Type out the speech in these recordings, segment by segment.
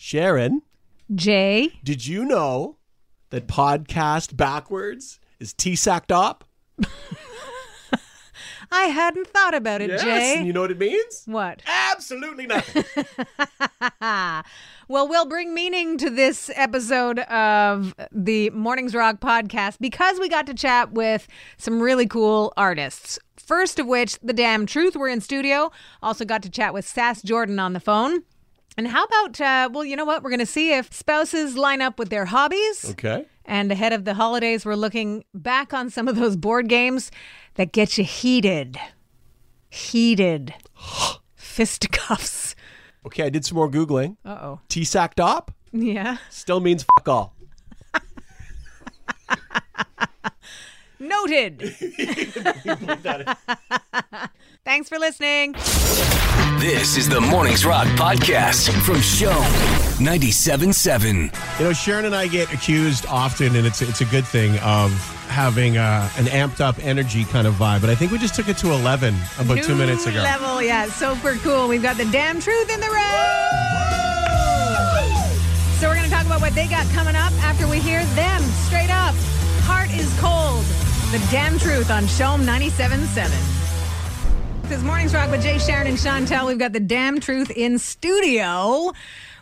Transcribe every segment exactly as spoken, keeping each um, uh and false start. Sharon. Jay. Did you know that podcast backwards is T-sacked op? I hadn't thought about it, yes, Jay. Yes, and you know what it means? What? Absolutely nothing. Well, we'll bring meaning to this episode of the Mornings Rock podcast because we got to chat with some really cool artists. First of which, The Damn Truth, were in studio. Also got to chat with Sass Jordan on the phone. And how about, uh, well, you know what? We're going to see if spouses line up with their hobbies. Okay. And ahead of the holidays, we're looking back on some of those board games that get you heated. Heated. Fisticuffs. Okay, I did some more Googling. Uh-oh. T-sacked op? Yeah. Still means fuck all. Noted. Thanks for listening. This is the Mornings Rock podcast from C H O M ninety-seven point seven. You know, Sharon and I get accused often, and it's it's a good thing, of having uh, an amped up energy kind of vibe. But I think we just took it to eleven about New two minutes ago. Level, yeah, super cool. We've got The Damn Truth in the room. So we're going to talk about what they got coming up after we hear them straight up. Heart is cold. The Damn Truth on C H O M ninety-seven point seven. This Morning's Rock with Jay, Sharon, and Chantel. We've got The Damn Truth in studio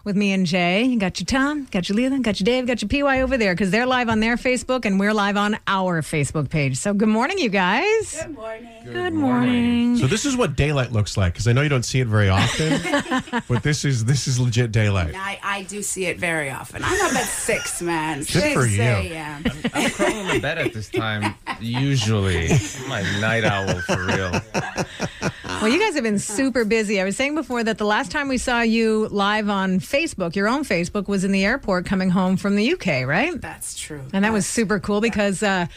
with me and Jay. You got your Tom, got your Leland, got your Dave, got your P Y over there because they're live on their Facebook and we're live on our Facebook page. So good morning, you guys. Good morning. Good, good morning. morning. So this is what daylight looks like because I know you don't see it very often, but this is this is legit daylight. I, I do see it very often. I'm up at six, man. Good six for you. I'm, I'm crawling in bed at this time usually. I'm a night owl for real. Well, you guys have been super busy. I was saying before that the last time we saw you live on Facebook, Facebook, your own Facebook, was in the airport coming home from the U K, right? That's true. And that That's was super cool because uh,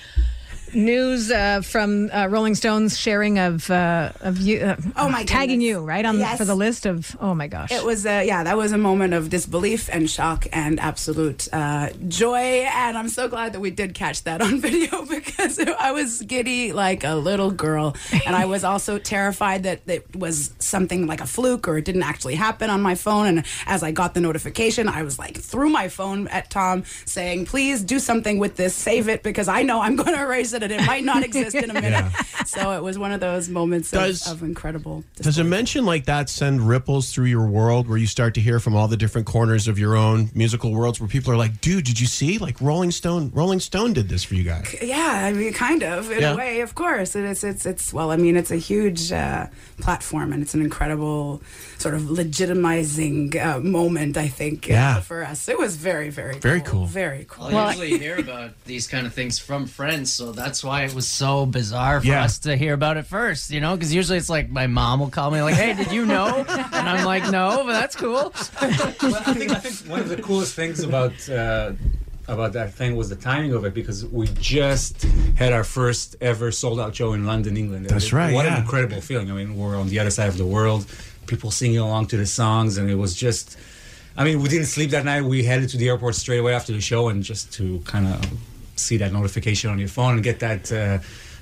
news uh, from uh, Rolling Stone's sharing of uh, of you, uh, oh my tagging goodness. you, right, on yes. the, for the list of, oh my gosh. It was, uh, yeah, that was a moment of disbelief and shock and absolute uh, joy. And I'm so glad that we did catch that on video because I was giddy like a little girl. And I was also terrified that it was something like a fluke or it didn't actually happen on my phone. And as I got the notification, I was like threw my phone at Tom saying, please do something with this, save it, because I know I'm going to erase it and it might not exist in a minute. Yeah. So it was one of those moments does, of, of incredible disappointment. Does a mention like that send ripples through your world where you start to hear from all the different corners of your own musical worlds where people are like, dude, did you see? Like Rolling Stone, Rolling Stone did this for you guys. Yeah, I mean, kind of, in yeah. a way, of course. It is, it's, it's, well, I mean, it's a huge uh, platform and it's an incredible sort of legitimizing uh, moment, I think, yeah. uh, for us. It was very, very cool. Very cool. Very cool. Well, I usually hear about these kind of things from friends, so that's why it was so bizarre for yeah. us to hear about it first, you know, because usually it's like my mom will call me like, hey, did you know? And I'm like, no, but that's cool. Well, I think, I think one of the coolest things about uh, about that thing was the timing of it because we just had our first ever sold out show in London, England. That's it, right. What yeah. an incredible feeling. I mean, we're on the other side of the world, people singing along to the songs, and it was just, I mean, we didn't sleep that night. We headed to the airport straight away after the show, and just to kind of see that notification on your phone and get that uh,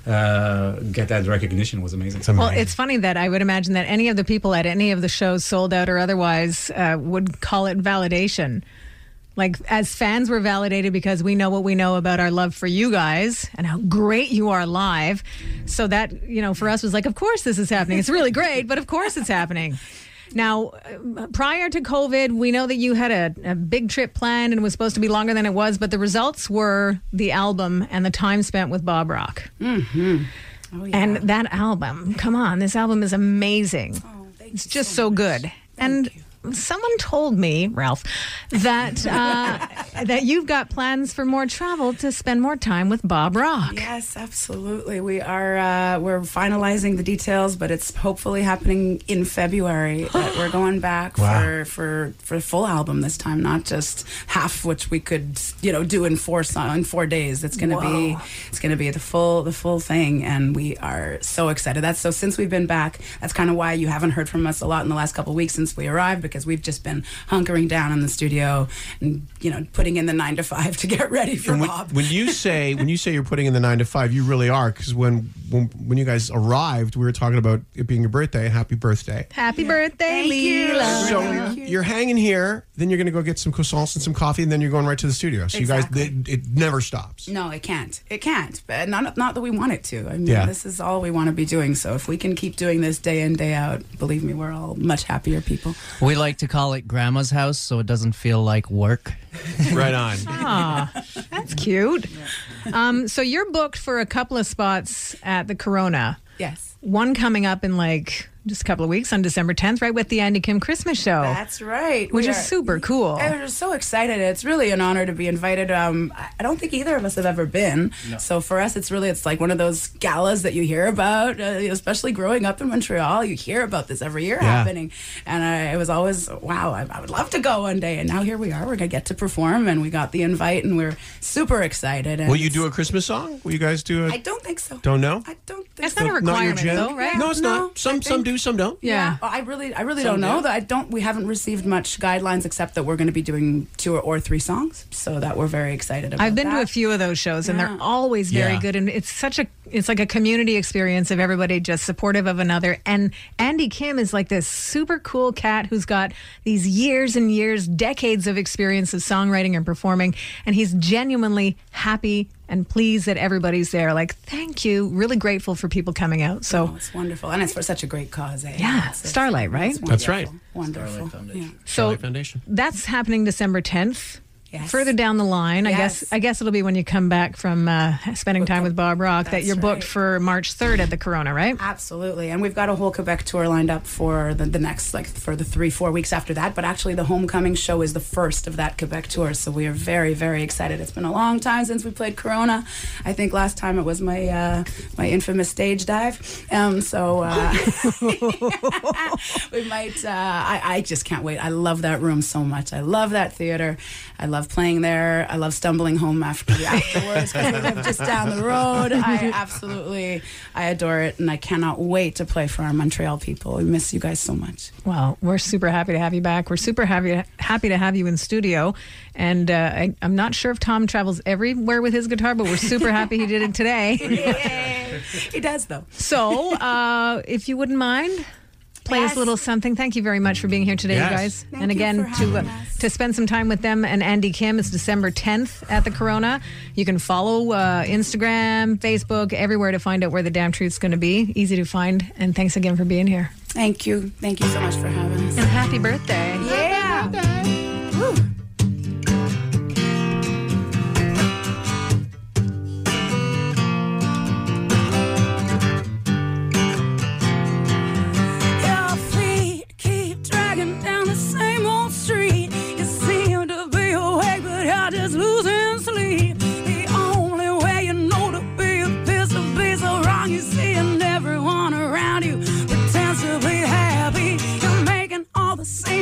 uh, get that recognition was amazing. amazing. Well, it's funny that I would imagine that any of the people at any of the shows, sold out or otherwise, uh, would call it validation. Like, as fans, we're validated because we know what we know about our love for you guys and how great you are live. So that, you know, for us was like, of course this is happening. It's really great, but of course it's happening. Now, prior to COVID, we know that you had a, a big trip planned and was supposed to be longer than it was, but the results were the album and the time spent with Bob Rock. Mm-hmm. Oh, yeah. And that album, come on, this album is amazing. Oh, thank it's you just so, so good. Thank and. You. Someone told me, Ralph, that uh, that you've got plans for more travel to spend more time with Bob Rock. Yes, absolutely. We are uh, we're finalizing the details, but it's hopefully happening in February. That we're going back wow. for for for a full album this time, not just half, which we could you know do in four in four days. It's gonna Whoa. be it's gonna be the full the full thing, and we are so excited. That's so since we've been back, that's kind of why you haven't heard from us a lot in the last couple of weeks since we arrived. because we've just been hunkering down in the studio and, you know, putting in the nine to five to get ready for when, Bob. When you say when you say you're putting in the nine to five, you really are, because when, when when you guys arrived, we were talking about it being your birthday. And happy birthday! Happy yeah. birthday, Thank Lee. You. So Thank you. You're hanging here, then you're going to go get some croissants and some coffee, and then you're going right to the studio. So exactly. you guys, they, it never stops. No, it can't. It can't. But not not that we want it to. I mean, yeah. this is all we want to be doing. So if we can keep doing this day in day out, believe me, we're all much happier people. We like to call it Grandma's house, so it doesn't feel like work. Right on. Ah, that's cute. Um, so you're booked for a couple of spots at the Corona. Yes. One coming up in like just a couple of weeks on December tenth, right, with the Andy Kim Christmas show. That's right. Which we is are, super cool. I was so excited. It's really an honor to be invited. Um, I don't think either of us have ever been. No. So for us, it's really, it's like one of those galas that you hear about, uh, especially growing up in Montreal. You hear about this every year yeah. happening. And I, it was always, wow, I, I would love to go one day. And now here we are. We're going to get to perform. And we got the invite, and we're super excited. And will you do a Christmas song? Will you guys do it? I don't think so. Don't know? I don't think That's so. That's not a requirement, though, right? Yeah. No, it's no, not. Some, some do. Some don't. Yeah, yeah. I really, I really some don't know. Do. I don't. We haven't received much guidelines, except that we're going to be doing two or, or three songs, so that we're very excited about. I've been that. to a few of those shows, yeah. and they're always very yeah. good. And it's such a, it's like a community experience of everybody just supportive of another. And Andy Kim is like this super cool cat who's got these years and years, decades of experience of songwriting and performing, and he's genuinely happy and pleased that everybody's there. Like, thank you. Really grateful for people coming out. So oh, it's wonderful. And it's for such a great cause. Eh? Yeah. It's, Starlight, right? That's right. Wonderful. Starlight Foundation. Yeah. So Starlight Foundation. That's happening December tenth. Yes. Further down the line, yes. I guess I guess it'll be when you come back from uh, spending time with Bob Rock That's that you're booked right. for March third at the Corona, right? Absolutely. And we've got a whole Quebec tour lined up for the, the next, like, for the three, four weeks after that. But actually, the homecoming show is the first of that Quebec tour. So we are very, very excited. It's been a long time since we played Corona. I think last time it was my uh, my infamous stage dive. Um, so uh, we might, uh, I, I just can't wait. I love that room so much. I love that theater. I love I love playing there. I love stumbling home after afterwards because we live just down the road. I absolutely, I adore it, and I cannot wait to play for our Montreal people. We miss you guys so much. Well, we're super happy to have you back. We're super happy happy to have you in studio, and uh, I, I'm not sure if Tom travels everywhere with his guitar, but we're super happy he did it today. Yay. He does, though. So, uh, if you wouldn't mind. Play yes. us a little something. Thank you very much for being here today, yes. you guys. Thank and again, to uh, to spend some time with them and Andy Kim. It's December tenth at the Corona. You can follow uh, Instagram, Facebook, everywhere to find out where the Damn Truth's going to be. Easy to find. And thanks again for being here. Thank you. Thank you so much for having us. And happy birthday. Yeah. Happy birthday. Woo.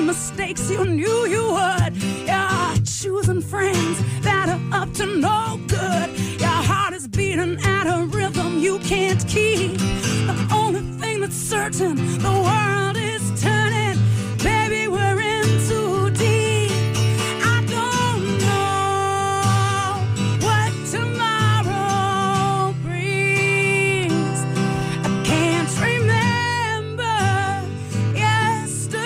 Mistakes you knew you would. You're choosing friends that are up to no good. Your heart is beating at a rhythm you can't keep. The only thing that's certain, the world is turning. Baby, we're in too deep. I don't know what tomorrow brings. I can't remember yesterday.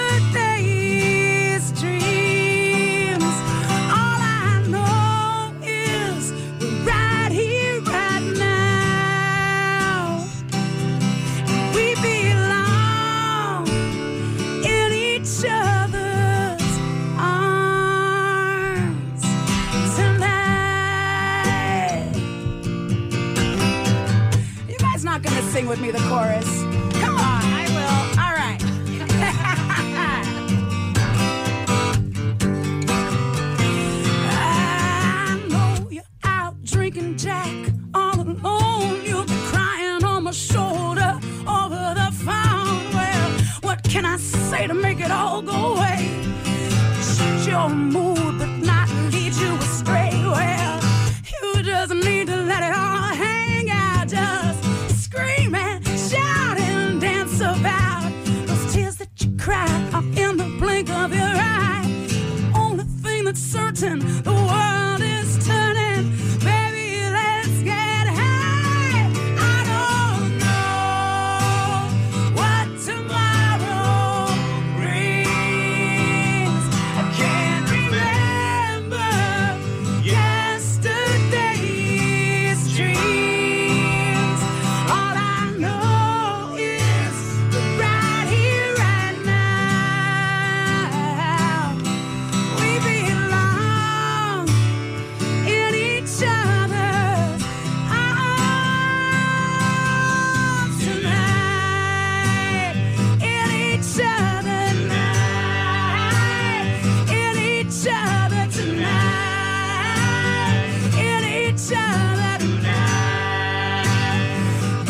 Sing with me the chorus. Come on, I will. All right. I know you're out drinking Jack all alone. You'll be crying on my shoulder over the phone. Well, what can I say to make it all go away? Change your mood, but not lead you astray. Well, you just need to let it all hang out. Just screaming, shouting, dance about. Those tears that you cried are in the blink of it. it's certain the world is turning. Baby, let's get high. I don't know what tomorrow brings. I can't remember yesterday's dreams. All I know is right here, right now, we belong in each other's arms tonight, in each other tonight, in each other tonight, in each other tonight,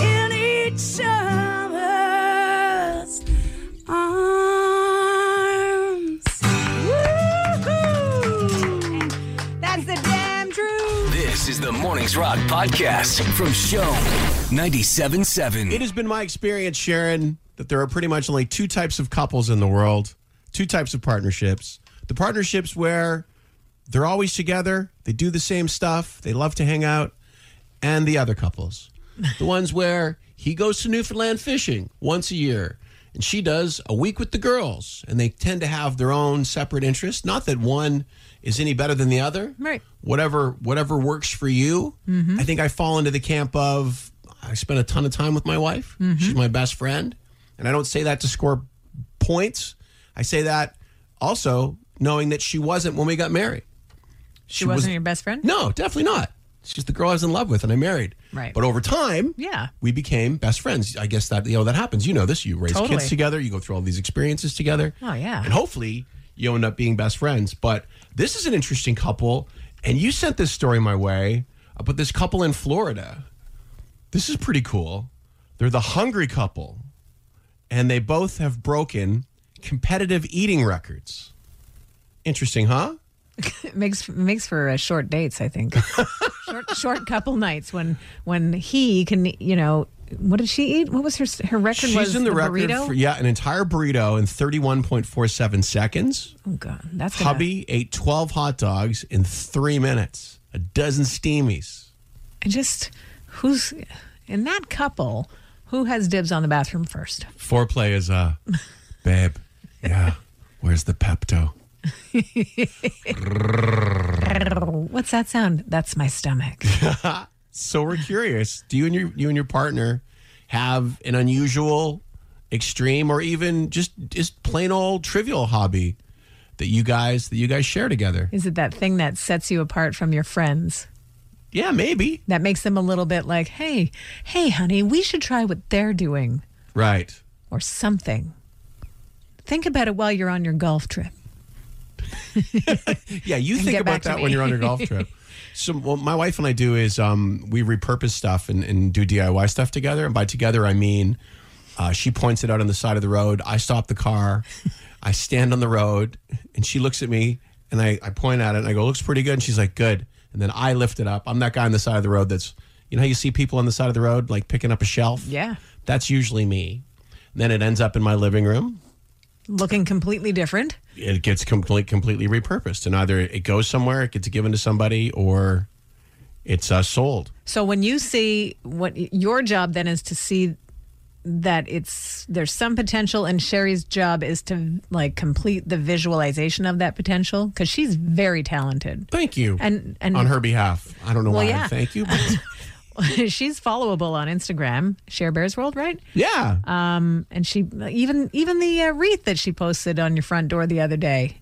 in each other's arms. Woohoo! That's the damn truth. This is the Mornings Rock Podcast from CHOM ninety-seven point seven. It has been my experience, Sharon, that there are pretty much only two types of couples in the world, two types of partnerships. The partnerships where they're always together, they do the same stuff, they love to hang out, and the other couples. The ones where he goes to Newfoundland fishing once a year, and she does a week with the girls, and they tend to have their own separate interests. Not that one is any better than the other. Right. Whatever whatever works for you. I think I fall into the camp of I spend a ton of time with my wife. She's my best friend. And I don't say that to score points. I say that also knowing that she wasn't when we got married. She, wasn't was- your best friend? No, definitely not. She's the girl I was in love with and I married. Right. But over time, Yeah. we became best friends. I guess that you know that happens. You know this. You raise Totally. kids together, you go through all these experiences together. Oh, yeah. And hopefully you end up being best friends. But this is an interesting couple. And you sent this story my way about this couple in Florida. This is pretty cool. They're the hungry couple. And they both have broken competitive eating records. Interesting, huh? It makes makes for uh, short dates, I think. short short couple nights when when he can, you know, what did she eat? What was her her record? She's was in the, the record burrito? for yeah, an entire burrito in thirty-one point four seven seconds. Oh god, that's gonna- Hubby ate twelve hot dogs in three minutes, a dozen steamies. I just who's in that couple who has dibs on the bathroom first? Foreplay is uh, babe. Yeah, where's the Pepto? What's that sound? That's my stomach. So we're curious. Do you and your you and your partner have an unusual, extreme, or even just just plain old trivial hobby that you guys that you guys share together? Is it that thing that sets you apart from your friends? Yeah, maybe. That makes them a little bit like, hey, hey, honey, we should try what they're doing Right. or something. Think about it while you're on your golf trip. Yeah, you And think get back about to that me. when you're on your golf trip. So what my wife and I do is um, we repurpose stuff and, and do D I Y stuff together. And by together, I mean uh, she points it out on the side of the road. I stop the car. I stand on the road. And she looks at me. And I, I point at it. And I go, looks pretty good. And she's like, good. And then I lift it up. I'm that guy on the side of the road that's, you know how you see people on the side of the road, like picking up a shelf? Yeah. That's usually me. And then it ends up in my living room. Looking completely different. It gets complete, completely repurposed. And either it goes somewhere, it gets given to somebody, or it's uh, sold. So when you see what your job then is to see that it's there's some potential, and Sherry's job is to like complete the visualization of that potential because she's very talented. Thank you. And and On her behalf. I don't know Well, why yeah. I thank you. But she's followable on Instagram, Cher Bears World, right? yeah. Um, and she even even the uh, wreath that she posted on your front door the other day.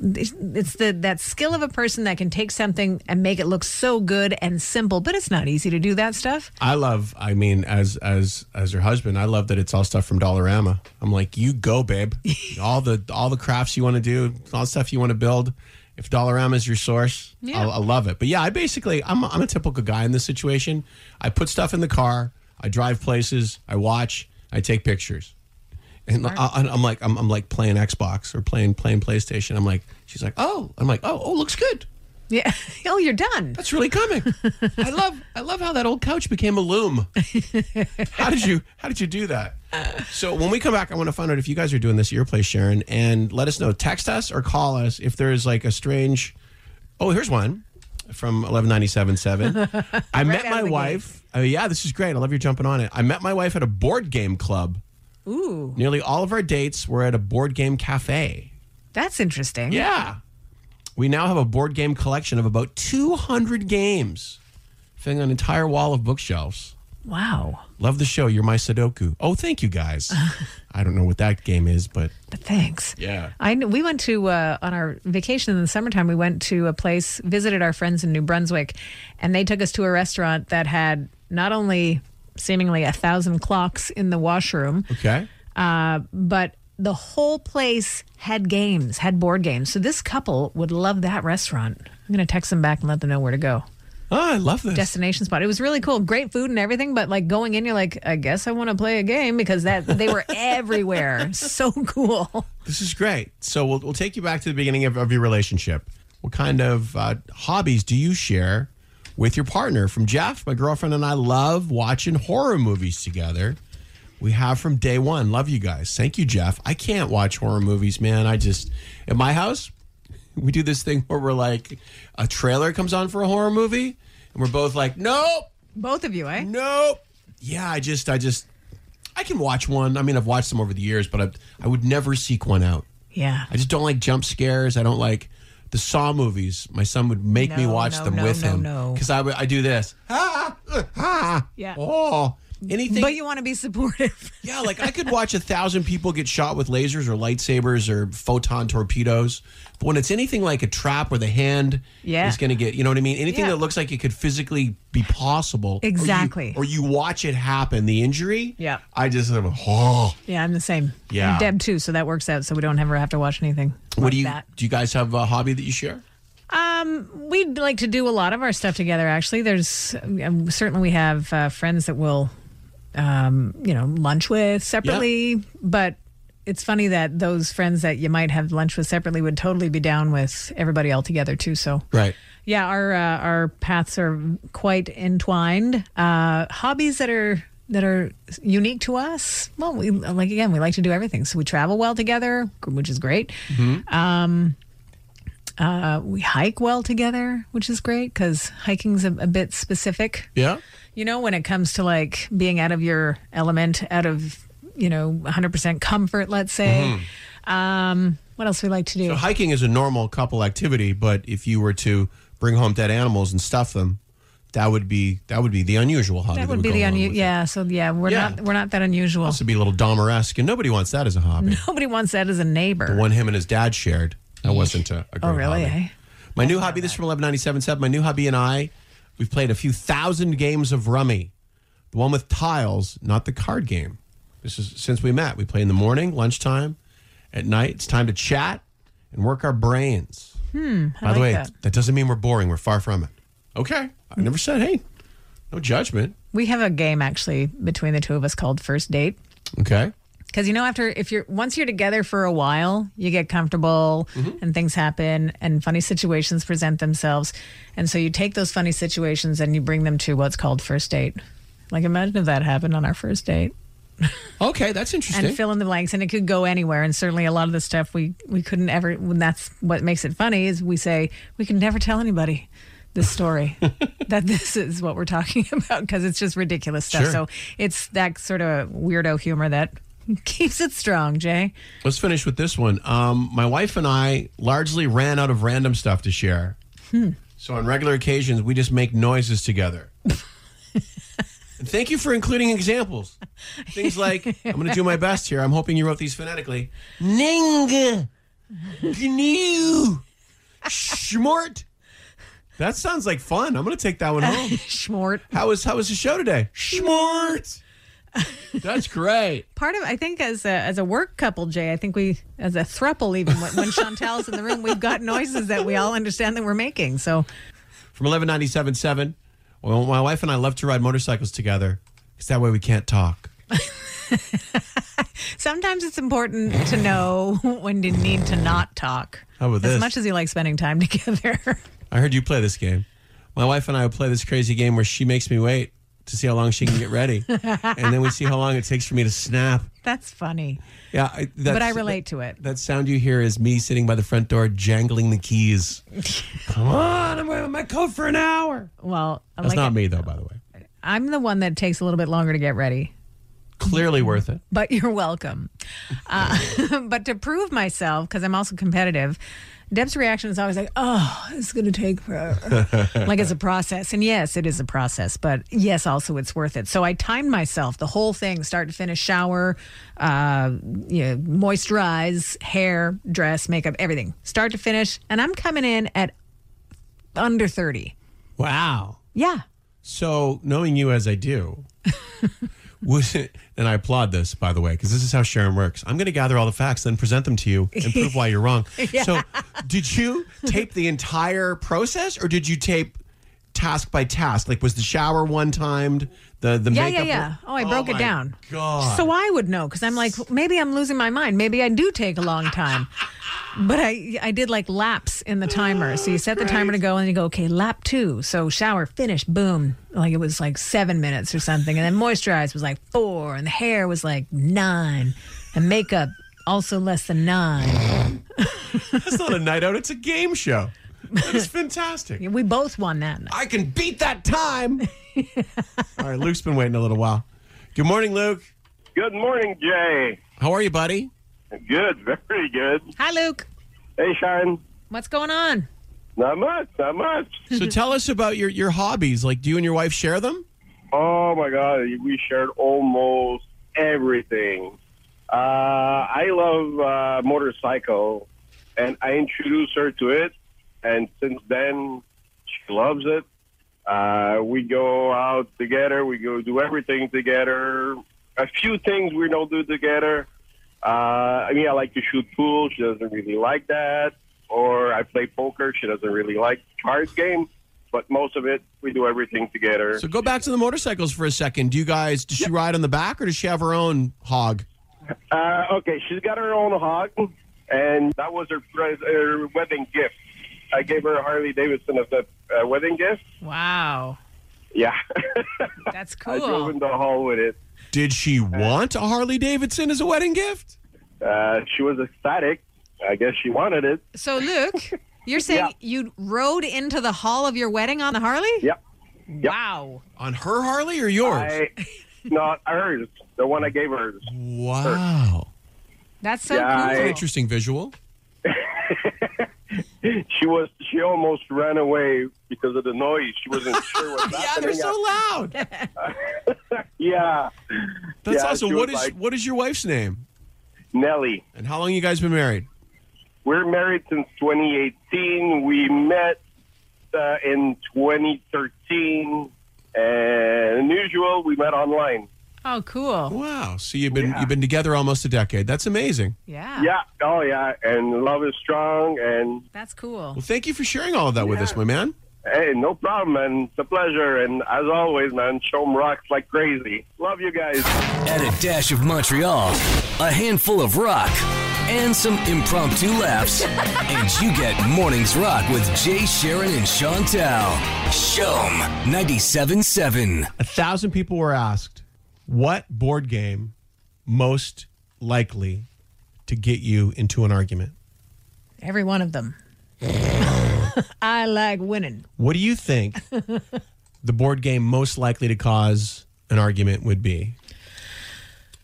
It's, it's the that skill of a person that can take something and make it look so good and simple, but it's not easy to do that stuff. I love. I mean, as as as her husband, I love that it's all stuff from Dollarama. I'm like, you go, babe. all the all the crafts you want to do, all the stuff you want to build. If Dollarama is your source, Yeah. I'll, I'll love it. But yeah, I basically, I'm I'm a typical guy in this situation. I put stuff in the car. I drive places. I watch. I take pictures. And I, I'm like, I'm, I'm like playing Xbox or playing playing PlayStation. I'm like, she's like, oh, I'm like, oh, oh, looks good. Yeah. Oh, you're done. That's really comic. I love I love how that old couch became a loom. How did you how did you do that? So when we come back, I want to find out if you guys are doing this at your place, Sharon, and let us know. Text us or call us if there is like a strange... Oh, here's one from eleven ninety-seven seven. I right met my wife. Oh, yeah, this is great. I love you jumping on it. I met my wife at a board game club. Ooh. Nearly all of our dates were at a board game cafe. That's interesting. Yeah. We now have a board game collection of about two hundred games, filling an entire wall of bookshelves. Wow. Love the show. You're my Sudoku. Oh, thank you, guys. I don't know what that game is, but... But thanks. Yeah. I know, we went to, uh, on our vacation in the summertime, we went to a place, visited our friends in New Brunswick, and they took us to a restaurant that had not only seemingly a thousand clocks in the washroom, okay, uh, but... The whole place had games, had board games. So this couple would love that restaurant. I'm going to text them back and let them know where to go. Oh, I love this. Destination spot. It was really cool. Great food and everything. But like going in, you're like, I guess I want to play a game because that they were everywhere. So cool. This is great. So we'll, we'll take you back to the beginning of, of your relationship. What kind of uh, hobbies do you share with your partner? From Jeff, my girlfriend and I love watching horror movies together. We have from day one. Love you guys. Thank you, Jeff. I can't watch horror movies, man. I just, at my house, we do this thing where we're like, a trailer comes on for a horror movie, and we're both like, nope. Both of you, eh? Nope. Yeah, I just, I just, I can watch one. I mean, I've watched them over the years, but I, I would never seek one out. Yeah. I just don't like jump scares. I don't like the Saw movies. My son would make no, me watch no, them no, with no, him. No, no, Because I, I do this. Ah, ah, yeah. Oh. Anything, but you want to be supportive. Yeah, like I could watch a thousand people get shot with lasers or lightsabers or photon torpedoes, but when it's anything like a trap where the hand yeah. is going to get, you know what I mean? Anything yeah. that looks like it could physically be possible, exactly, or you, or you watch it happen, the injury. Yeah, I just oh yeah, I'm the same. Yeah, I'm Deb too, so that works out. So we don't ever have to watch anything. What like do you that. do? You guys have a hobby that you share? Um, we'd like to do a lot of our stuff together. Actually, there's um, certainly we have uh, friends that will. Um, you know, lunch with separately, yeah. but it's funny that those friends that you might have lunch with separately would totally be down with everybody all together too. So, right, yeah, our uh, our paths are quite entwined. Uh, hobbies that are that are unique to us. Well, we like again, we like to do everything, so we travel well together, which is great. Mm-hmm. Um, uh, we hike well together, which is great because hiking's a, a bit specific. Yeah. You know, when it comes to like being out of your element, out of, you know, one hundred percent comfort, let's say. Mm-hmm. Um, what else we like to do? So hiking is a normal couple activity, but if you were to bring home dead animals and stuff them, that would be that would be the unusual hobby. That would, that would be the unusual. Yeah. So yeah, we're yeah. not we're not that unusual. Also be a little Dahmer-esque, and nobody wants that as a hobby. Nobody wants that as a neighbor. The one him and his dad shared. That wasn't a, a great hobby. Oh really? Hobby. Eh? My new hobby. This is from eleven ninety-seven seven. My new hobby and I. We've played a few thousand games of rummy, the one with tiles, not the card game. This is since we met. We play in the morning, lunchtime, at night. It's time to chat and work our brains. Hmm. I By the like way, that. that doesn't mean we're boring. We're far from it. Okay. I never said, hey, no judgment. We have a game actually between the two of us called First Date. Okay. Because you know, after if you're once you're together for a while, you get comfortable, mm-hmm. and things happen, and funny situations present themselves, and so you take those funny situations and you bring them to what's called first date. Like imagine if that happened on our first date. Okay, that's interesting. And fill in the blanks, and it could go anywhere. And certainly, a lot of the stuff we we couldn't ever. When that's what makes it funny is we say we can never tell anybody this story that this is what we're talking about because it's just ridiculous stuff. Sure. So it's that sort of weirdo humor that. Keeps it strong, Jay. Let's finish with this one. Um, my wife and I largely ran out of random stuff to share. Hmm. So on regular occasions, we just make noises together. And thank you for including examples. Things like, I'm going to do my best here. I'm hoping you wrote these phonetically. Ning, gnu, schmort. That sounds like fun. I'm going to take that one home. Schmort. How was, how was the show today? Schmort. That's great. Part of, I think, as a as a work couple, Jay, I think we, as a throuple, even when, when Chantal's in the room, we've got noises that we all understand that we're making. So, from eleven ninety-seven seven, well, my wife and I love to ride motorcycles together because that way we can't talk. Sometimes it's important to know when you need to not talk. How about this? As much as you like spending time together. I heard you play this game. My wife and I would play this crazy game where she makes me wait to see how long she can get ready. And then we see how long it takes for me to snap. That's funny. Yeah. I, that's, but I relate that, to it. That sound you hear is me sitting by the front door jangling the keys. Come on, I'm wearing my coat for an hour. Well, I'm That's like not a, me, though, by the way. I'm the one that takes a little bit longer to get ready. Clearly worth it. But you're welcome. Uh, but to prove myself, because I'm also competitive, Deb's reaction is always like, oh, it's going to take forever. Like it's a process. And yes, it is a process. But yes, also it's worth it. So I timed myself the whole thing, start to finish, shower, uh, you know, moisturize, hair, dress, makeup, everything. Start to finish. And I'm coming in at under thirty. Wow. Yeah. So knowing you as I do, would it, and I applaud this, by the way, because this is how Sharon works. I'm going to gather all the facts, then present them to you and prove why you're wrong. Yeah. So did you tape the entire process, or did you tape task by task? Like, was the shower one timed? The, the yeah, makeup? Yeah, yeah, yeah. Oh, I broke oh it down. God. So I would know, because I'm like, maybe I'm losing my mind. Maybe I do take a long time. But I I did like laps in the timer. Oh, so you set great. the timer to go, and you go, okay, lap two. So shower, finish, boom. Like it was like seven minutes or something. And then moisturize was like four, and the hair was like nine. And makeup, also less than nine. That's not a night out. It's a game show. That is fantastic. We both won that night. I can beat that time. All right, Luke's been waiting a little while. Good morning, Luke. Good morning, Jay. How are you, buddy? Good, very good. Hi, Luke. Hey, Sharon. What's going on? Not much, not much. So tell us about your, your hobbies. Like, do you and your wife share them? Oh, my God. We shared almost everything. Uh, I love uh, motorcycle, and I introduced her to it. And since then, she loves it. Uh, we go out together. We go do everything together. A few things we don't do together. Uh, I mean, I like to shoot pool. She doesn't really like that. Or I play poker. She doesn't really like card game. But most of it, we do everything together. So go back to the motorcycles for a second. Do you guys, does yep. she ride on the back, or does she have her own hog? Uh, okay, she's got her own hog. And that was her, her wedding gift. I gave her a Harley Davidson as a uh, wedding gift. Wow. Yeah. That's cool. I drove in the hall with it. Did she want a Harley Davidson as a wedding gift? Uh, she was ecstatic. I guess she wanted it. So, Luke, you're saying yeah. you rode into the hall of your wedding on the Harley? Yep. yep. Wow. On her Harley or yours? I, not hers. The one I gave her. Wow. Her. That's so yeah, cool. That's an interesting visual. She was. She almost ran away because of the noise. She wasn't sure what was yeah, happening. Yeah, they're so loud. yeah. That's yeah, awesome. What is like, what is your wife's name? Nellie. And how long you guys been married? We're married since twenty eighteen. We met uh, in twenty thirteen, and as usual, we met online. Oh, cool! Wow. So you've been yeah. you've been together almost a decade. That's amazing. Yeah. Yeah. Oh, yeah. And love is strong. And that's cool. Well, thank you for sharing all of that yeah. with us, my man. Hey, no problem, man. It's a pleasure. And as always, man, C H O M rocks like crazy. Love you guys. Add a dash of Montreal, a handful of rock, and some impromptu laughs, and you get Mornings Rock with Jay, Sharon, and Chantal. C H O M ninety-seven point seven. A thousand people were asked, what board game most likely to get you into an argument? Every one of them. I like winning. What do you think the board game most likely to cause an argument would be?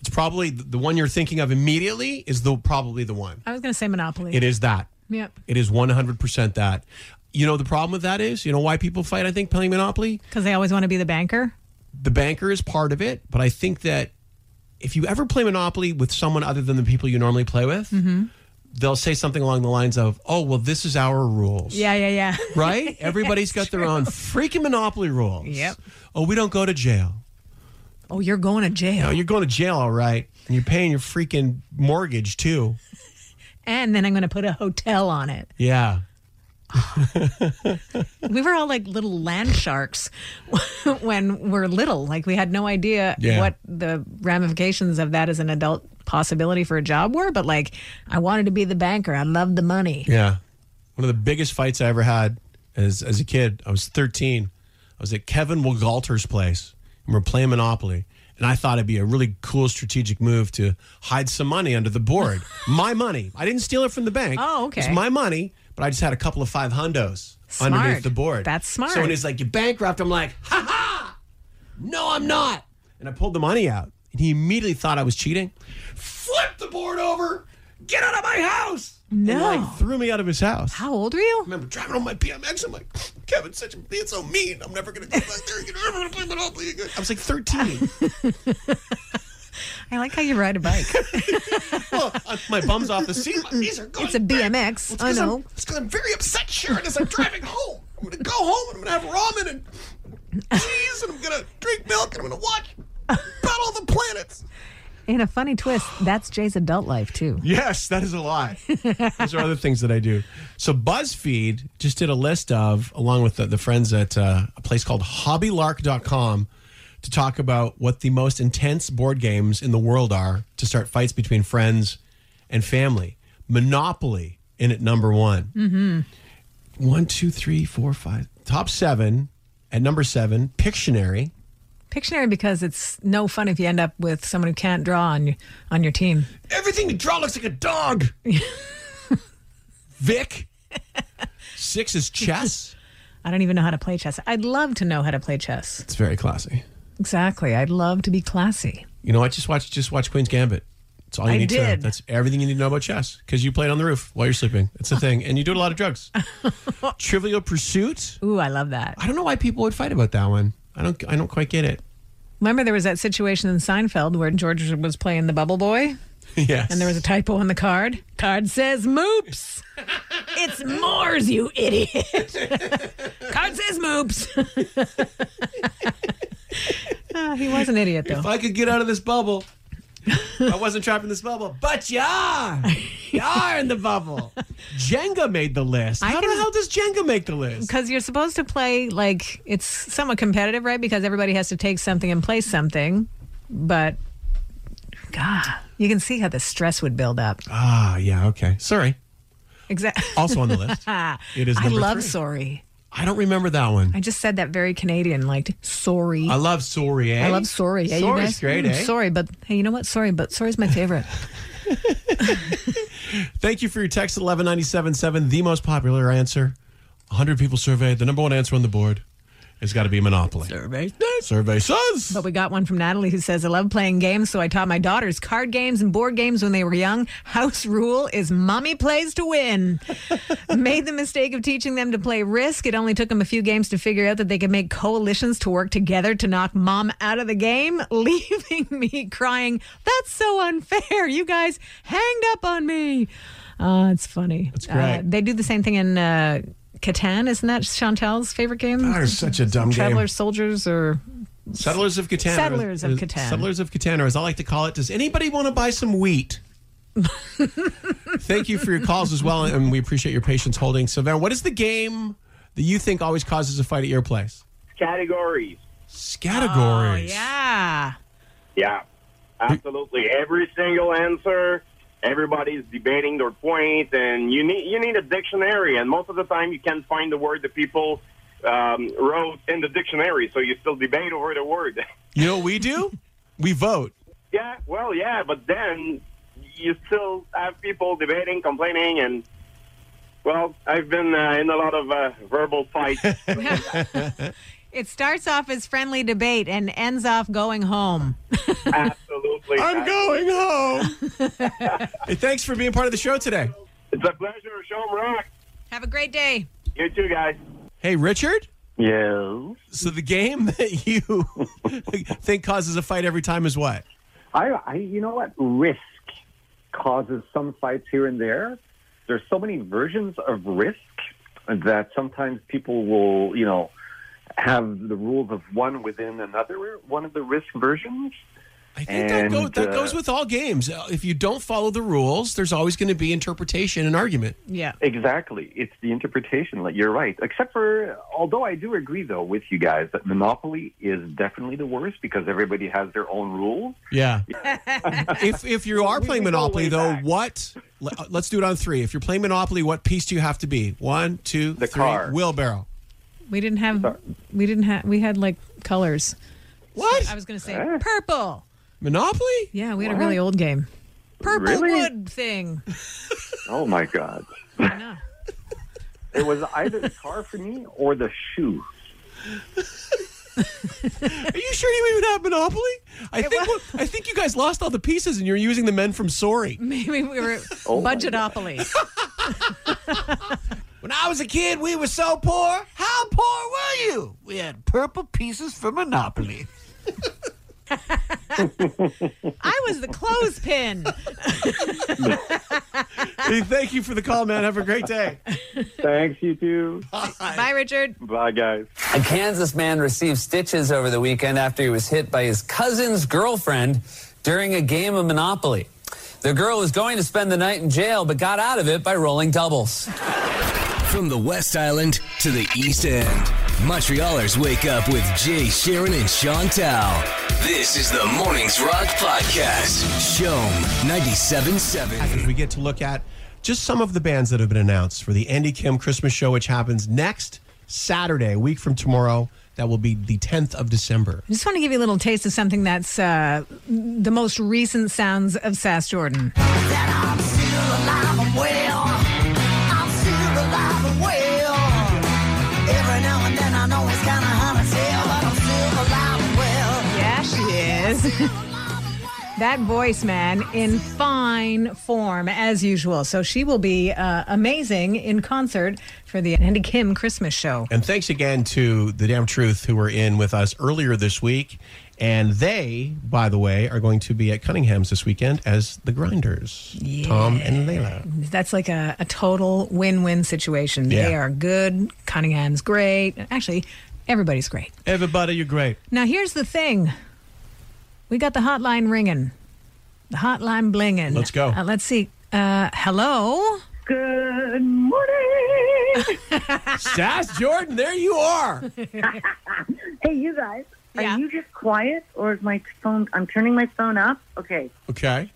It's probably the one you're thinking of immediately is the probably the one. I was going to say Monopoly. It is that. Yep. It is one hundred percent that. You know the problem with that is, you know why people fight, I think, playing Monopoly? Because they always want to be the banker. The banker is part of it, but I think that if you ever play Monopoly with someone other than the people you normally play with, mm-hmm. they'll say something along the lines of, oh, well, this is our rules. Yeah, yeah, yeah. Right? Everybody's got true. their own freaking Monopoly rules. Yep. Oh, we don't go to jail. Oh, you're going to jail. No, you're going to jail, all right. And you're paying your freaking mortgage, too. And then I'm going to put a hotel on it. Yeah. We were all like little land sharks when we're little. Like we had no idea yeah. what the ramifications of that as an adult possibility for a job were. But like I wanted to be the banker. I loved the money. Yeah. One of the biggest fights I ever had as as a kid. I was thirteen. I was at Kevin Wogalter's place, and we're playing Monopoly. And I thought it'd be a really cool strategic move to hide some money under the board. My money. I didn't steal it from the bank. Oh, okay. It's my money, but I just had a couple of five hundos smart. Underneath the board. That's smart. So when he's like, "You bankrupt," I'm like, "Ha ha! No, I'm not." And I pulled the money out, and he immediately thought I was cheating. Flip the board over. Get out of my house! No. And like threw me out of his house. How old were you? I remember driving on my B M X. I'm like, Kevin's such a, he's so mean. I'm never going to go back there. You're never going to play Monopoly again. I was like thirteen. I like how you ride a bike. Well, uh, my bum's off the seat. My knees are going. It's a B M X. Well, it's I know. I'm, it's because I'm very upset, Sharon, as I'm driving home. I'm going to go home and I'm going to have ramen and cheese and I'm going to drink milk and I'm going to watch Battle of the Planets. In a funny twist, that's Jay's adult life, too. Yes, that is a lie. Those are other things that I do. So BuzzFeed just did a list of, along with the, the friends at uh, a place called hobby lark dot com, to talk about what the most intense board games in the world are to start fights between friends and family. Monopoly in at number one. Mm-hmm. One, two, three, four, five. Top seven. At number seven, Pictionary. Pictionary because it's no fun if you end up with someone who can't draw on your, on your team. Everything you draw looks like a dog. Vic. Six is chess. I don't even know how to play chess. I'd love to know how to play chess. It's very classy. Exactly. I'd love to be classy. You know what? Just watch, just watch Queen's Gambit. That's all you I need did. to know. That's everything you need to know about chess because you play it on the roof while you're sleeping. It's a thing. And you do a lot of drugs. Trivial Pursuit. Ooh, I love that. I don't know why people would fight about that one. I don't I don't quite get it. Remember there was that situation in Seinfeld where George was playing the Bubble Boy? Yes. And there was a typo on the card. Card says moops. It's Moors, you idiot. Card says moops. Oh, he was an idiot, though. If I could get out of this bubble. I wasn't trapped in this bubble, but you are. You are in the bubble. Jenga made the list. How the hell does Jenga make the list? Because you're supposed to play, like, it's somewhat competitive, right? Because everybody has to take something and play something. But, God, you can see how the stress would build up. Ah, yeah, okay. Sorry. Exactly. Also on the list. It is number three. I love Sorry. I don't remember that one. I just said that very Canadian, like, sorry. I love sorry, eh? I love sorry. Eh, Sorry's great, mm, eh? Sorry, but hey, you know what? Sorry, but sorry's my favorite. Thank you for your text at one one nine seven seven. The most popular answer. one hundred people surveyed. The number one answer on the board has got to be Monopoly. Survey says. Survey says. But we got one from Natalie who says, I love playing games, so I taught my daughters card games and board games when they were young. House rule is mommy plays to win. Made the mistake of teaching them to play Risk. It only took them a few games to figure out that they could make coalitions to work together to knock mom out of the game, leaving me crying, that's so unfair. You guys hanged up on me. Uh, it's funny. That's great. Uh, they do the same thing in... Uh, Catan, isn't that Chantel's favorite game? That is such a dumb Travelers, game. Travelers, Soldiers, or... Settlers of Catan. Settlers or, of Catan. Settlers of Catan, or as I like to call it, does anybody want to buy some wheat? Thank you for your calls as well, and we appreciate your patience holding. So, Van, what is the game that you think always causes a fight at your place? Scattergories. Scattergories. Oh, yeah. Yeah, absolutely. Every single answer... Everybody's debating their point, and you need you need a dictionary. And most of the time, you can't find the word that people um, wrote in the dictionary, so you still debate over the word. You know what we do? We vote. Yeah, well, yeah, but then you still have people debating, complaining, and, well, I've been uh, in a lot of uh, verbal fights. It starts off as friendly debate and ends off going home. Absolutely. I'm going home. Hey, thanks for being part of the show today. It's a pleasure. Show 'em rock. Have a great day. You too, guys. Hey, Richard? Yeah. So the game that you think causes a fight every time is what? I, I, you know what? Risk causes some fights here and there. There's so many versions of Risk that sometimes people will, you know, have the rules of one within another, one of the Risk versions. I think and, that, goes, that uh, goes with all games. If you don't follow the rules, there's always going to be interpretation and argument. Yeah. Exactly. It's the interpretation. Like, you're right. Except for, although I do agree, though, with you guys, that Monopoly is definitely the worst because everybody has their own rules. Yeah. if if you are playing Monopoly, though, back. what... Let's do it on three. If you're playing Monopoly, what piece do you have to be? One, two, the three. Car. Wheelbarrow. We didn't have... Sorry. We didn't have... We had, like, colors. What? So I was going to say uh. purple. Monopoly? Yeah, we had what? a really old game. Purple really? wood thing. Oh, my God. I know. It was either the car for me or the shoe. Are you sure you even have Monopoly? I it think was... I think you guys lost all the pieces and you're using the men from Sorry. Maybe we were oh budgetopoly. When I was a kid, we were so poor. How poor were you? We had purple pieces for Monopoly. I was the clothespin. Hey, thank you for the call, man. Have a great day. Thanks, you too. Bye. Bye, Richard. Bye, guys. A Kansas man received stitches over the weekend after he was hit by his cousin's girlfriend during a game of Monopoly. The girl was going to spend the night in jail, but got out of it by rolling doubles. From the West Island to the East End, Montrealers wake up with Jay Sharon and Sean Tao. This is the Mornings Rock Podcast, C H O M ninety-seven point seven. As we get to look at just some of the bands that have been announced for the Andy Kim Christmas show, which happens next Saturday, a week from tomorrow. That will be the tenth of December. I just want to give you a little taste of something that's uh, the most recent sounds of Sass Jordan. That I'm still alive and well. I'm still alive and well. Every now and then I know it's kind of hard to tell, but I'm still alive and well. Yeah, she is. That voice, man, in fine form, as usual. So she will be uh, amazing in concert for the Andy Kim Christmas show. And thanks again to The Damn Truth, who were in with us earlier this week. And they, by the way, are going to be at Cunningham's this weekend as the Grinders, yeah. Tom and Layla. That's like a, a total win-win situation. Yeah. They are good. Cunningham's great. Actually, everybody's great. Everybody, you're great. Now, here's the thing. We got the hotline ringing, the hotline blinging. Let's go. Uh, let's see. Uh, hello. Good morning. Sass Jordan, there you are. Hey, you guys. Yeah. Are you just quiet, or is my phone? I'm turning my phone up. Okay. Okay.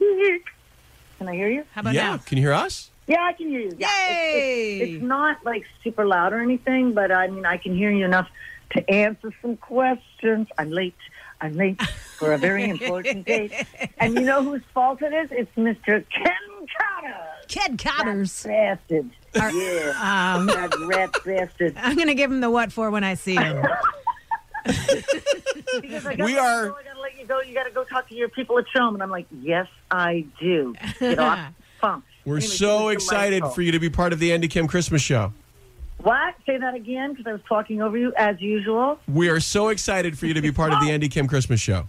Can I hear you? How about yeah. now? Can you hear us? Yeah, I can hear you. Yay! It's, it's, it's not like super loud or anything, but I mean, I can hear you enough to answer some questions. I'm late. I'm late for a very important date. And you know whose fault it is? It's Mister Ken Cotter. Ken Cotter's. That bastard. Our, yeah. Um, that rat bastard. I'm going to give him the what for when I see him. Because I gotta, we are. You know, I got to let you go. You got to go talk to your people at C H O M. And I'm like, yes, I do. Get off the phone. We're anyway, so excited for you to be part of the Andy Kim Christmas show. What? Say that again, because I was talking over you, as usual. We are so excited for you to be part of the Andy Kim Christmas show.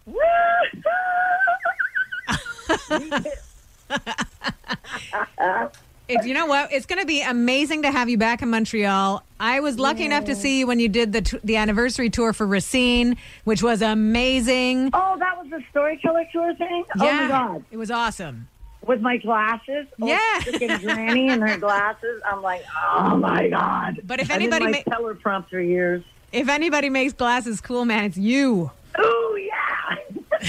If you know what? It's going to be amazing to have you back in Montreal. I was lucky yeah. enough to see you when you did the t- the anniversary tour for Racine, which was amazing. Oh, that was the storyteller tour thing? Yeah. Oh, my God. It was awesome. With my glasses, old yeah, freaking granny and her glasses. I'm like, oh my God! But if anybody makes teleprompter for years, if anybody makes glasses cool, man, it's you. Oh yeah.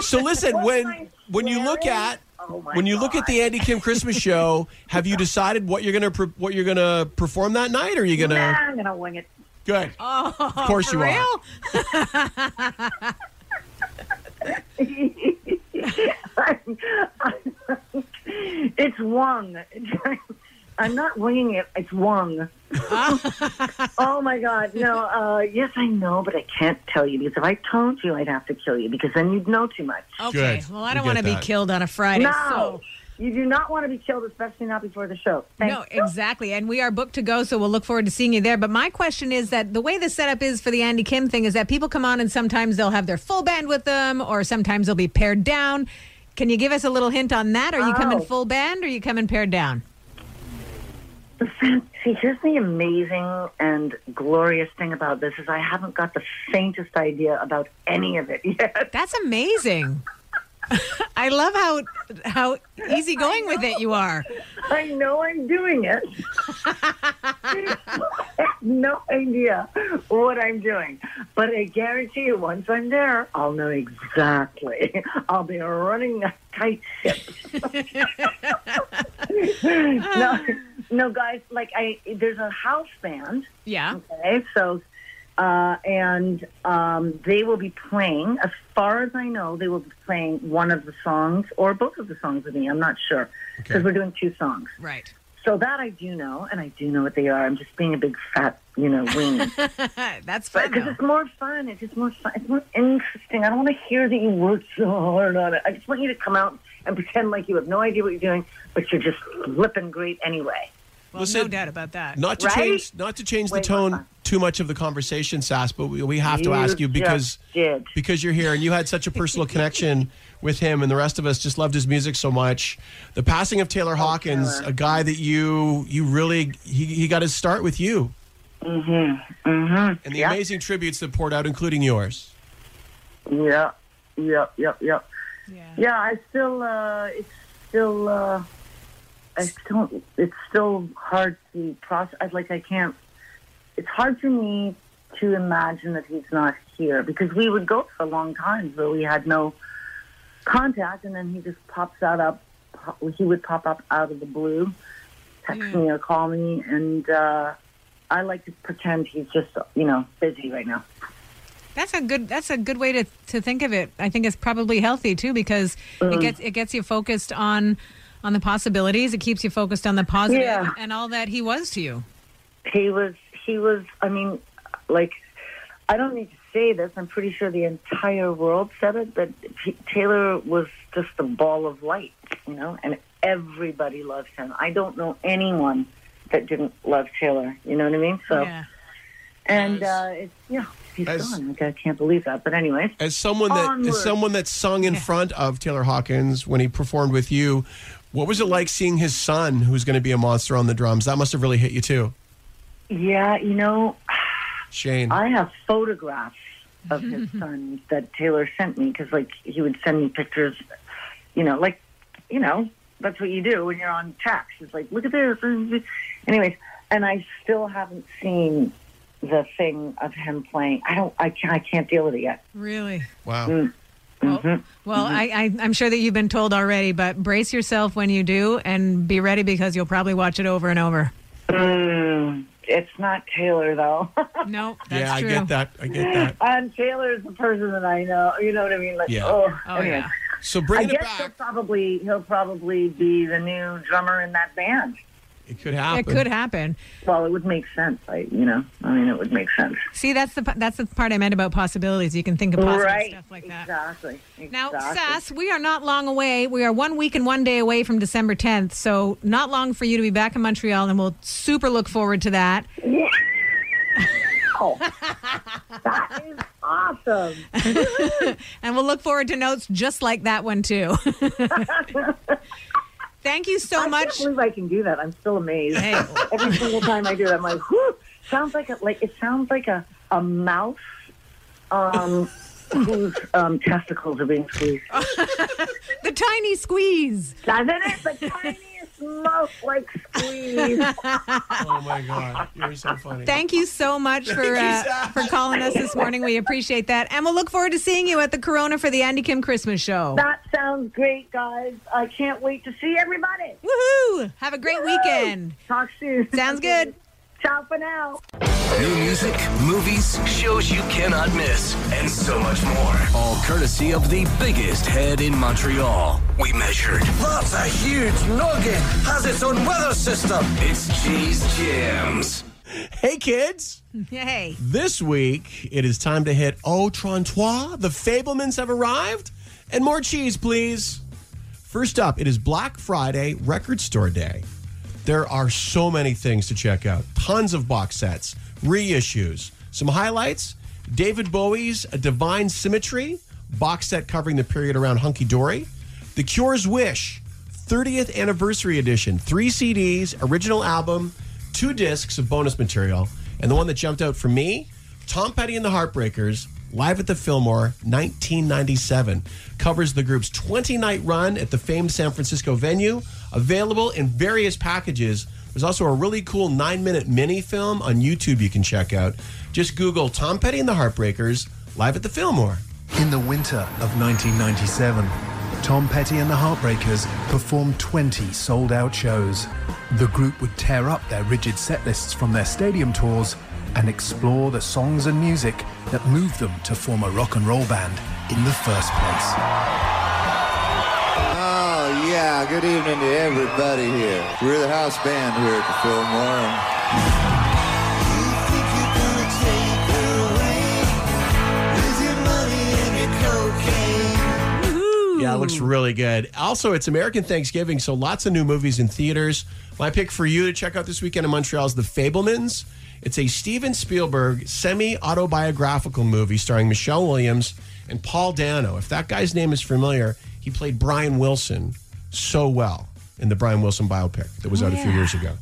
So listen, when when you look at oh when you God. look at the Andy Kim Christmas show, have you decided what you're gonna pre- what you're gonna perform that night? Or are you gonna? Nah, I'm gonna wing it. Good. Oh, of course for you real? Are. I'm, I'm, it's Wong. I'm not winging it. It's Wong. Oh, my God. No, uh, yes, I know, but I can't tell you because if I told you, I'd have to kill you because then you'd know too much. Okay. Good. Well, I don't want to be killed on a Friday. No. So. You do not want to be killed, especially not before the show. Thanks. No, exactly. And we are booked to go, so we'll look forward to seeing you there. But my question is that the way the setup is for the Andy Kim thing is that people come on and sometimes they'll have their full band with them or sometimes they'll be pared down. Can you give us a little hint on that? Are you oh. coming full band or are you coming pared down? See, here's the amazing and glorious hilarious thing about this is I haven't got the faintest idea about any of it yet. That's amazing. I love how how easygoing with it you are. I know I'm doing it. I have no idea what I'm doing. But I guarantee you, once I'm there, I'll know exactly. I'll be running a tight ship. no, no, guys, like, I, there's a house band. Yeah. Okay, so... Uh, and um, they will be playing, as far as I know, they will be playing one of the songs or both of the songs with me. I'm not sure because okay. we're doing two songs. Right. So that I do know, and I do know what they are. I'm just being a big fat, you know, weenie. That's fun. Because it's more fun. It's just more fun. It's more interesting. I don't want to hear that you worked so hard on it. I just want you to come out and pretend like you have no idea what you're doing, but you're just flipping great anyway. Well, listen, no doubt about that. Not to right? change, not to change Way the tone too much of the conversation, Sass, but we, we have you to ask you because because you're here and you had such a personal connection with him, and the rest of us just loved his music so much. The passing of Taylor oh, Hawkins, Taylor. a guy that you you really he, he got his start with you, mm-hmm, mm-hmm, and the yep. amazing tributes that poured out, including yours. Yeah, yeah, yeah, yeah, yeah. yeah I still, uh, it's still. Uh, I don't, it's still hard to process. Like, I can't, it's hard for me to imagine that he's not here because we would go for a long time, but we had no contact. And then he just pops out up, he would pop up out of the blue, text yeah. me or call me. And uh, I like to pretend he's just, you know, busy right now. That's a good. That's a good way to to think of it. I think it's probably healthy too because um, it gets it gets you focused on. On the possibilities, it keeps you focused on the positive yeah. and all that he was to you. He was, he was, I mean, like, I don't need to say this. I'm pretty sure the entire world said it, but Taylor was just a ball of light, you know, and everybody loved him. I don't know anyone that didn't love Taylor, you know what I mean? So, yeah. and, uh, it's, yeah. He's as, gone. Like, I can't believe that. But anyway, as someone that onward. as someone that sung in yeah. front of Taylor Hawkins when he performed with you, what was it like seeing his son, who's going to be a monster on the drums? That must have really hit you too. Yeah, you know, Shane, I have photographs of his son that Taylor sent me because, like, he would send me pictures. You know, like, you know, that's what you do when you're on text. It's like, look at this. Anyways, and I still haven't seen the thing of him playing. I don't, I can't, I can't deal with it yet. Really? Wow. Mm. Mm-hmm. Well, well mm-hmm. I, I, I'm sure that you've been told already, but brace yourself when you do and be ready because you'll probably watch it over and over. Mm, it's not Taylor, though. No, that's yeah, true. Yeah, I get that. I get that. And Taylor's the person that I know. You know what I mean? Like, yeah. Oh, oh anyway. yeah. So bring I it guess back. He'll probably, he'll probably be the new drummer in that band. It could happen. It could happen. Well, it would make sense. I, you know, I mean, it would make sense. See, that's the that's the part I meant about possibilities. You can think of possible right. stuff like that. Exactly. exactly. Now, Sass, we are not long away. We are one week and one day away from December tenth, so not long for you to be back in Montreal, and we'll super look forward to that. Yeah. Oh, that is awesome. And we'll look forward to notes just like that one, too. Thank you so I much. I can't believe I can do that. I'm still amazed. Hey. Every single time I do that, I'm like, whoo! Sounds like a, like it sounds like a a mouse um, whose um, testicles are being squeezed. The tiny squeeze. Doesn't it? The tiniest mouse like squeeze. Oh my God! You're so funny. Thank you so much for uh, for calling us this morning. We appreciate that, and we'll look forward to seeing you at the Corona for the Andy Kim Christmas show. That sounds great, guys. I can't wait to see everybody. Woohoo! Have a great Woo-hoo! weekend. Talk soon. Sounds good. Ciao for now. New music, movies, shows you cannot miss, and so much more. All courtesy of the biggest head in Montreal. We measured. That's a huge noggin. Has its own weather system. It's Cheese Jams. Hey, kids. Hey. This week, it is time to hit Au Trente-Trois. The Fablemans have arrived. And more cheese, please. First up, it is Black Friday Record Store Day. There are so many things to check out. Tons of box sets, reissues, some highlights. David Bowie's A Divine Symmetry, box set covering the period around Hunky Dory. The Cure's Wish, thirtieth Anniversary Edition, three C Ds, original album, two discs of bonus material. And the one that jumped out for me, Tom Petty and the Heartbreakers, live at the Fillmore, nineteen ninety-seven. Covers the group's twenty-night run at the famed San Francisco venue. Available in various packages. There's also a really cool nine-minute mini-film on YouTube you can check out. Just Google Tom Petty and the Heartbreakers, live at the Fillmore. In the winter of nineteen ninety-seven, Tom Petty and the Heartbreakers performed twenty sold-out shows. The group would tear up their rigid set lists from their stadium tours and explore the songs and music that moved them to form a rock and roll band in the first place. Oh, yeah, good evening to everybody here. We're the house band here at the Fillmore. You think you're gonna take her away, lose your money and your cocaine. Woo-hoo. Yeah, it looks really good. Also, it's American Thanksgiving, so lots of new movies in theaters. My pick for you to check out this weekend in Montreal is The Fablemans. It's a Steven Spielberg semi-autobiographical movie starring Michelle Williams and Paul Dano. If that guy's name is familiar, he played Brian Wilson so well in the Brian Wilson biopic that was out yeah. a few years ago.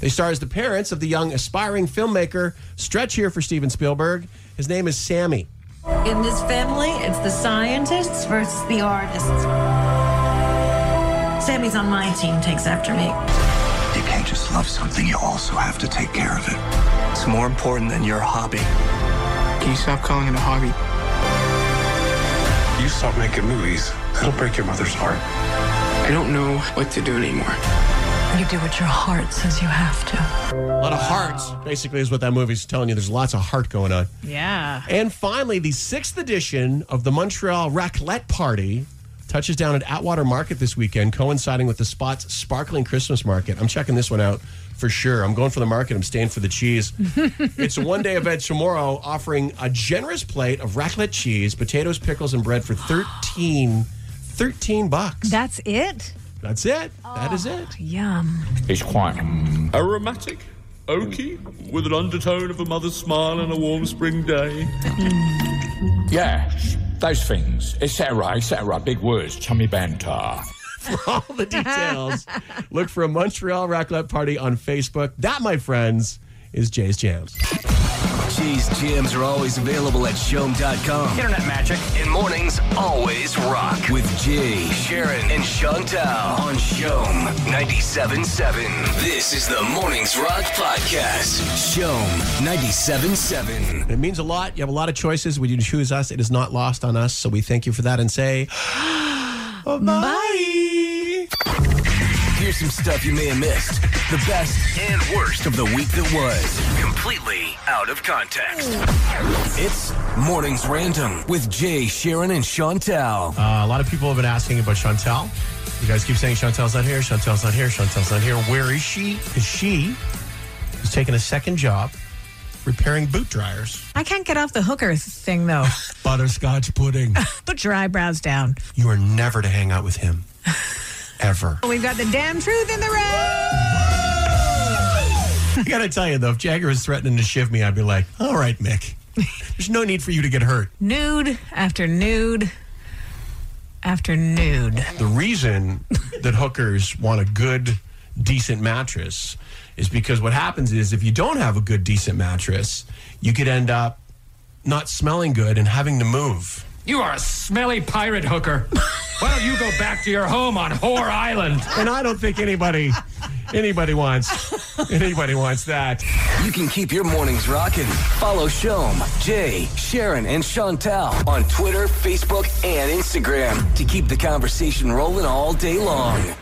They star as the parents of the young aspiring filmmaker. Stretch here for Steven Spielberg. His name is Sammy. In this family, it's the scientists versus the artists. Sammy's on my team, takes after me. You can't just love something, you also have to take care of it. It's more important than your hobby. Can you stop calling it a hobby? You stop making movies, that'll break your mother's heart. I don't know what to do anymore. You do what your heart says you have to. A lot of hearts, basically, is what that movie's telling you. There's lots of heart going on. Yeah. And finally, the sixth edition of the Montreal Raclette Party touches down at Atwater Market this weekend, coinciding with the spot's sparkling Christmas market. I'm checking this one out for sure. I'm going for the market. I'm staying for the cheese. It's a one-day event tomorrow offering a generous plate of raclette cheese, potatoes, pickles, and bread for thirteen bucks. That's it? That's it. Oh, that is it. Yum. It's quite aromatic, oaky, with an undertone of a mother's smile on a warm spring day. Mm. Yes. Those things, et cetera, et cetera, big words, chummy banter. For all the details, look for a Montreal Raclette Party on Facebook. That, my friends, is Jay's Jams. Jay's Jams are always available at chom dot com. Internet magic. And mornings always rock. With Jay, Sharon, and Chantal on CHOM ninety-seven point seven. This is the Mornings Rock Podcast. CHOM ninety-seven point seven. It means a lot. You have a lot of choices. When you choose us, it is not lost on us. So we thank you for that and say, oh, bye. Here's some stuff you may have missed. The best and worst of the week that was. Completely out of context. It's Mornings Random with Jay, Sharon, and Chantal. Uh, a lot of people have been asking about Chantal. You guys keep saying Chantal's not here, Chantal's not here, Chantal's not here. Where is she? Because she is taking a second job repairing boot dryers. I can't get off the hooker thing, though. Butterscotch pudding. Put your eyebrows down. You are never to hang out with him. Ever. We've got the damn truth in the room. I got to tell you, though, if Jagger was threatening to shiv me, I'd be like, all right, Mick. There's no need for you to get hurt. Nude after nude after nude. The reason that hookers want a good, decent mattress is because what happens is if you don't have a good, decent mattress, you could end up not smelling good and having to move. You are a smelly pirate hooker. Why don't you go back to your home on Whore Island? And I don't think anybody... Anybody wants, anybody wants that. You can keep your mornings rocking. Follow CHOM, Jay, Sharon, and Chantal on Twitter, Facebook, and Instagram to keep the conversation rolling all day long.